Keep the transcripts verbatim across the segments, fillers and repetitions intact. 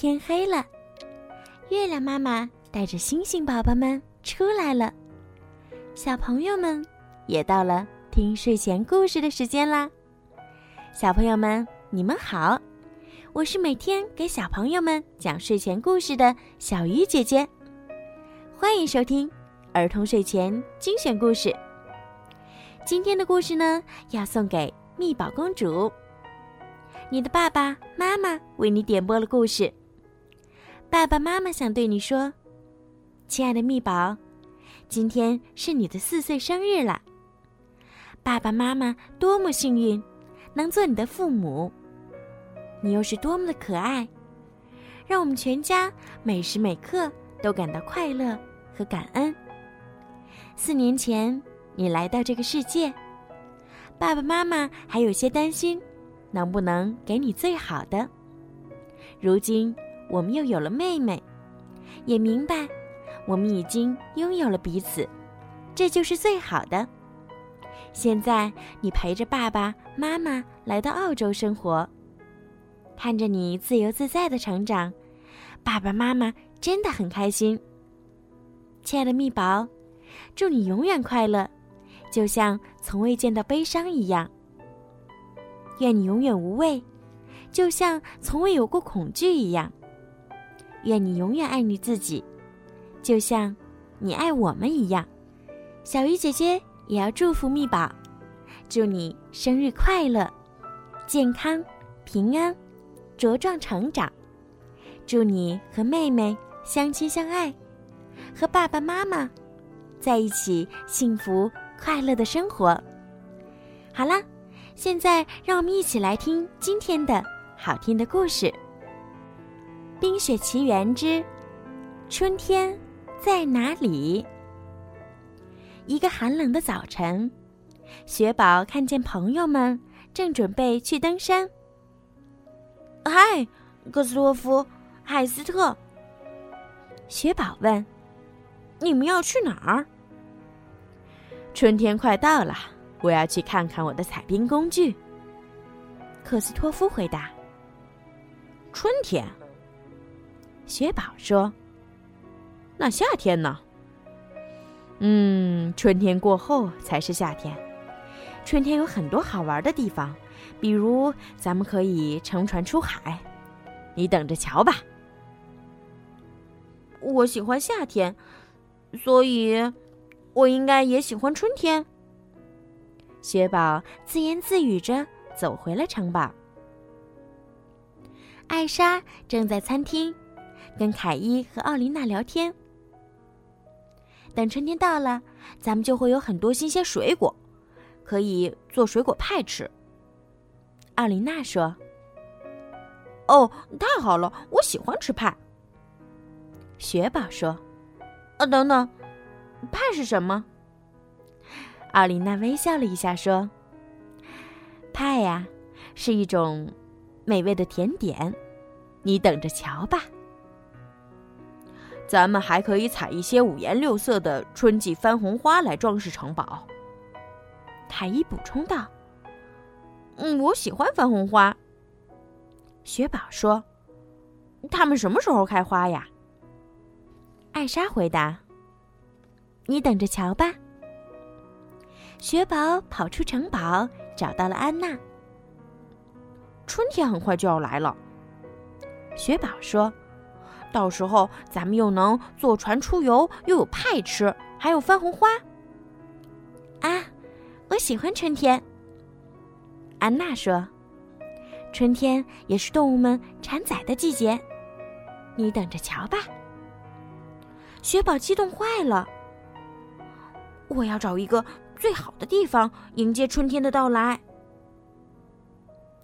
天黑了，月亮妈妈带着星星宝宝们出来了，小朋友们也到了听睡前故事的时间啦。小朋友们，你们好，我是每天给小朋友们讲睡前故事的小鱼姐姐，欢迎收听儿童睡前精选故事。今天的故事呢，要送给蜜宝公主。你的爸爸妈妈为你点播了故事。爸爸妈妈想对你说，亲爱的蜜宝，今天是你的四岁生日了。爸爸妈妈多么幸运，能做你的父母。你又是多么的可爱，让我们全家每时每刻都感到快乐和感恩。四年前你来到这个世界，爸爸妈妈还有些担心能不能给你最好的。如今我们又有了妹妹，也明白我们已经拥有了彼此，这就是最好的。现在你陪着爸爸妈妈来到澳洲生活，看着你自由自在的成长，爸爸妈妈真的很开心。亲爱的蜜宝，祝你永远快乐，就像从未见到悲伤一样。愿你永远无畏，就像从未有过恐惧一样。愿你永远爱你自己，就像你爱我们一样。小鱼姐姐也要祝福蜜宝，祝你生日快乐，健康平安，茁壮成长。祝你和妹妹相亲相爱，和爸爸妈妈在一起幸福快乐的生活。好啦，现在让我们一起来听今天的好听的故事《冰雪奇缘之春天在哪里》。一个寒冷的早晨，雪宝看见朋友们正准备去登山。嗨，克斯托夫、海斯特，雪宝问，你们要去哪儿？春天快到了，我要去看看我的采冰工具。克斯托夫回答。春天？雪宝说。那夏天呢？嗯，春天过后才是夏天。春天有很多好玩的地方，比如咱们可以乘船出海，你等着瞧吧。我喜欢夏天，所以我应该也喜欢春天。雪宝自言自语着走回了城堡。艾莎正在餐厅跟凯伊和奥琳娜聊天。等春天到了，咱们就会有很多新鲜水果，可以做水果派吃。奥琳娜说，哦，太好了，我喜欢吃派。雪宝说，啊，等等，派是什么？奥琳娜微笑了一下说，派呀、啊、是一种美味的甜点，你等着瞧吧。咱们还可以采一些五颜六色的春季番红花来装饰城堡。凯伊补充道，嗯，我喜欢番红花。雪宝说，它们什么时候开花呀？艾莎回答，你等着瞧吧。雪宝跑出城堡，找到了安娜。春天很快就要来了，雪宝说，到时候咱们又能坐船出游，又有派吃，还有番红花。啊，我喜欢春天。安娜说，春天也是动物们产崽的季节，你等着瞧吧。雪宝激动坏了，我要找一个最好的地方迎接春天的到来。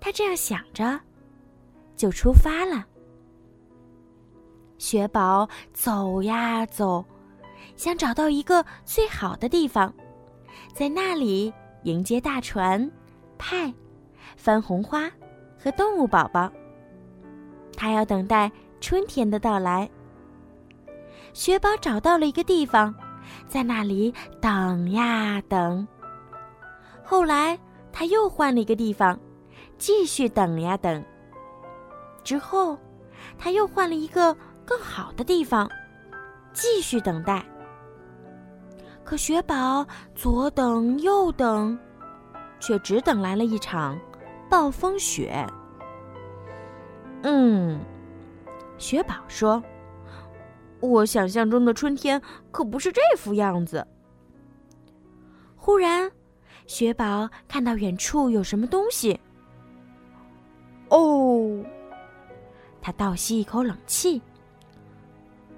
他这样想着，就出发了。雪宝走呀走，想找到一个最好的地方，在那里迎接大船、派、番红花和动物宝宝。他要等待春天的到来。雪宝找到了一个地方，在那里等呀等。后来他又换了一个地方，继续等呀等。之后他又换了一个更好的地方，继续等待。可雪宝左等右等，却只等来了一场暴风雪。嗯，雪宝说，我想象中的春天可不是这副样子。忽然，雪宝看到远处有什么东西。哦，他倒吸一口冷气。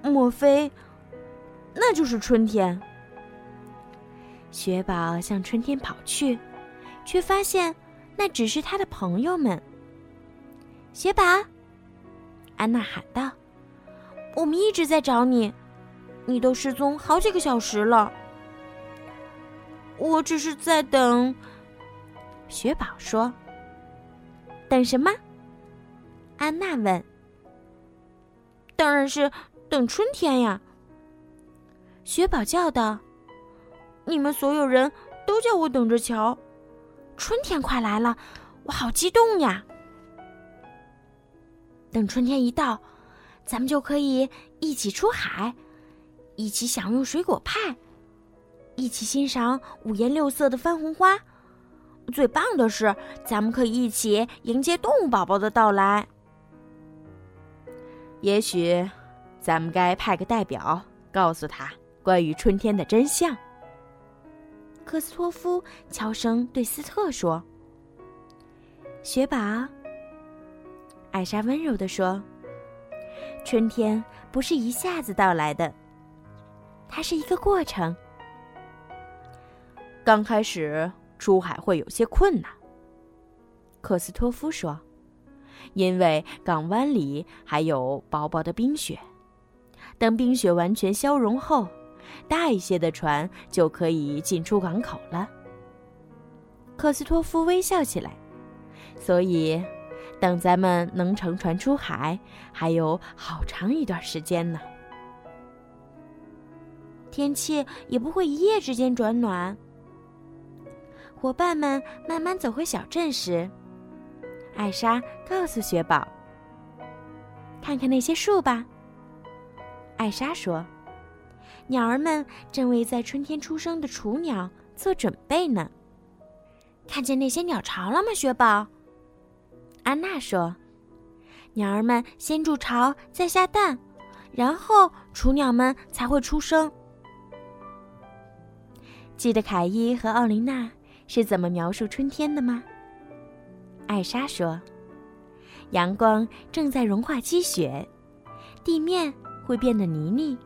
莫非那就是春天？雪宝向春天跑去，却发现那只是他的朋友们。雪宝，安娜喊道，我们一直在找你，你都失踪好几个小时了。我只是在等，雪宝说。等什么？安娜问。当然是等春天呀，雪宝叫道，你们所有人都叫我等着瞧，春天快来了，我好激动呀。等春天一到，咱们就可以一起出海，一起享用水果派，一起欣赏五颜六色的番红花，最棒的是咱们可以一起迎接动物宝宝的到来。也许咱们该派个代表告诉他关于春天的真相。克斯托夫悄声对斯特说。雪宝，艾莎温柔地说，春天不是一下子到来的，它是一个过程。刚开始出海会有些困难，克斯托夫说，因为港湾里还有薄薄的冰雪。等冰雪完全消融后，大一些的船就可以进出港口了。克斯托夫微笑起来，所以等咱们能乘船出海还有好长一段时间呢。天气也不会一夜之间转暖。伙伴们慢慢走回小镇时，艾莎告诉雪宝，看看那些树吧。艾莎说，鸟儿们正为在春天出生的雏鸟做准备呢。看见那些鸟巢了吗，雪宝？安娜说，鸟儿们先筑巢再下蛋，然后雏鸟们才会出生。记得凯伊和奥琳娜是怎么描述春天的吗？艾莎说，阳光正在融化积雪，地面会变得泥泞，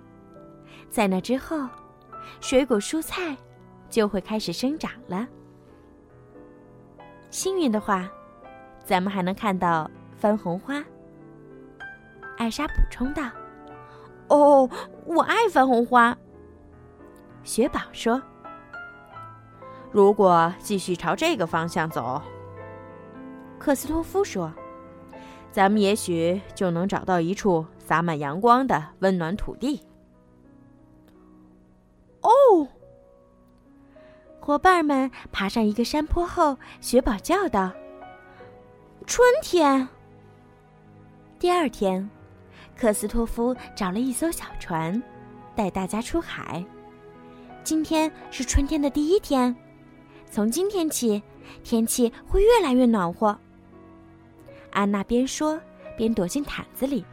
在那之后，水果蔬菜就会开始生长了。幸运的话，咱们还能看到番红花。艾莎补充道。哦，我爱番红花。雪宝说，如果继续朝这个方向走，克斯托夫说，咱们也许就能找到一处洒满阳光的温暖土地。哦，伙伴们爬上一个山坡后，雪宝叫道，春天。第二天，克斯托夫找了一艘小船带大家出海。今天是春天的第一天，从今天起天气会越来越暖和。安娜边说边躲进毯子里，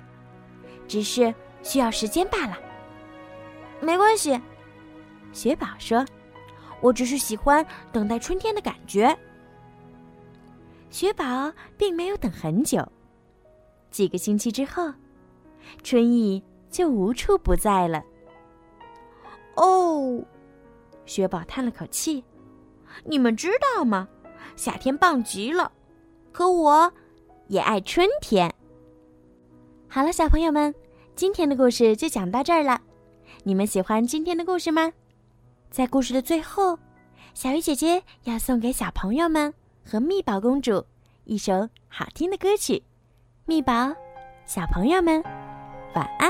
只是需要时间罢了。没关系，雪宝说，我只是喜欢等待春天的感觉。雪宝并没有等很久，几个星期之后，春意就无处不在了。哦，雪宝叹了口气，你们知道吗？夏天棒极了，可我也爱春天。好了，小朋友们，今天的故事就讲到这儿了。你们喜欢今天的故事吗？在故事的最后，小鱼姐姐要送给小朋友们和蜜宝公主一首好听的歌曲。蜜宝，小朋友们，晚安。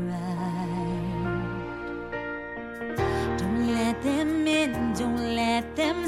Don't let them in, don't let them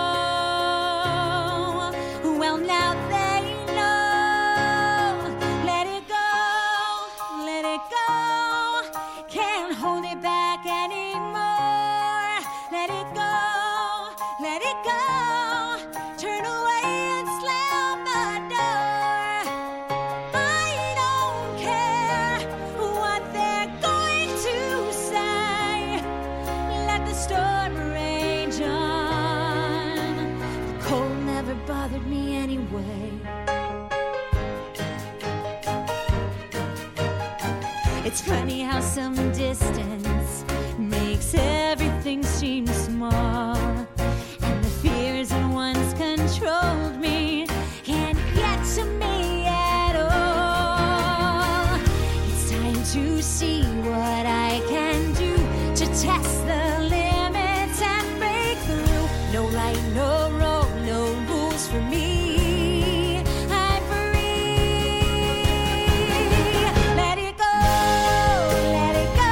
Well, now they know. Let it go, let it go. Can't hold it back anymore. Let it go, let it go. Turn away and slam the door. I don't care what they're going to say. Let the storm rage on. The cold never bothered me anyway. It's funny how some distance makes everything seem small. And the fears that once controlled me can't get to me at all. It's time to see what I can do, to test the limits and break through. No right, no wrong, no rules for me. I'm free. Let it go, let it go.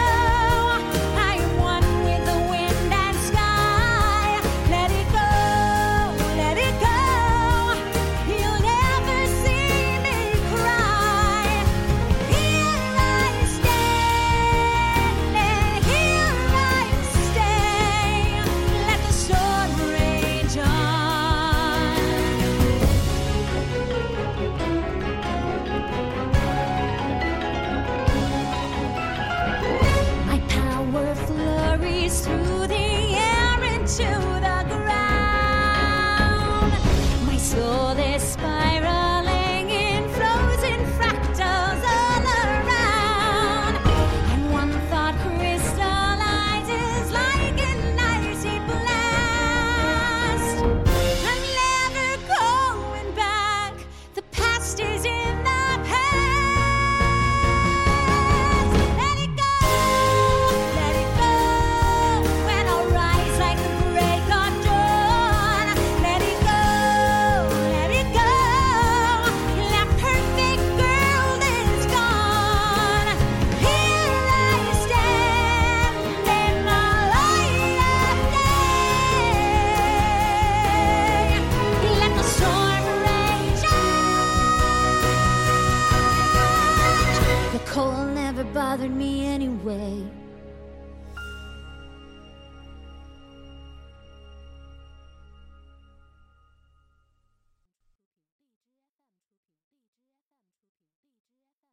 I am one with the wind and sky. Let it go, let it go. You'll never see me cry. Here I stand, and here I stay. Let the storm rage on. My power flurries through the air into the ground. My soul is spiraling in frozen fractals all around. And one thought crystallizes like an icy blast. I'm never going back. The past is in the past. Let it go, let it go. When I rise like the break of dawn. Let it go, let it go. That perfect girl is gone. Here I stand, and all I have left. Let the storm rage on. The cold never bothered me anyway.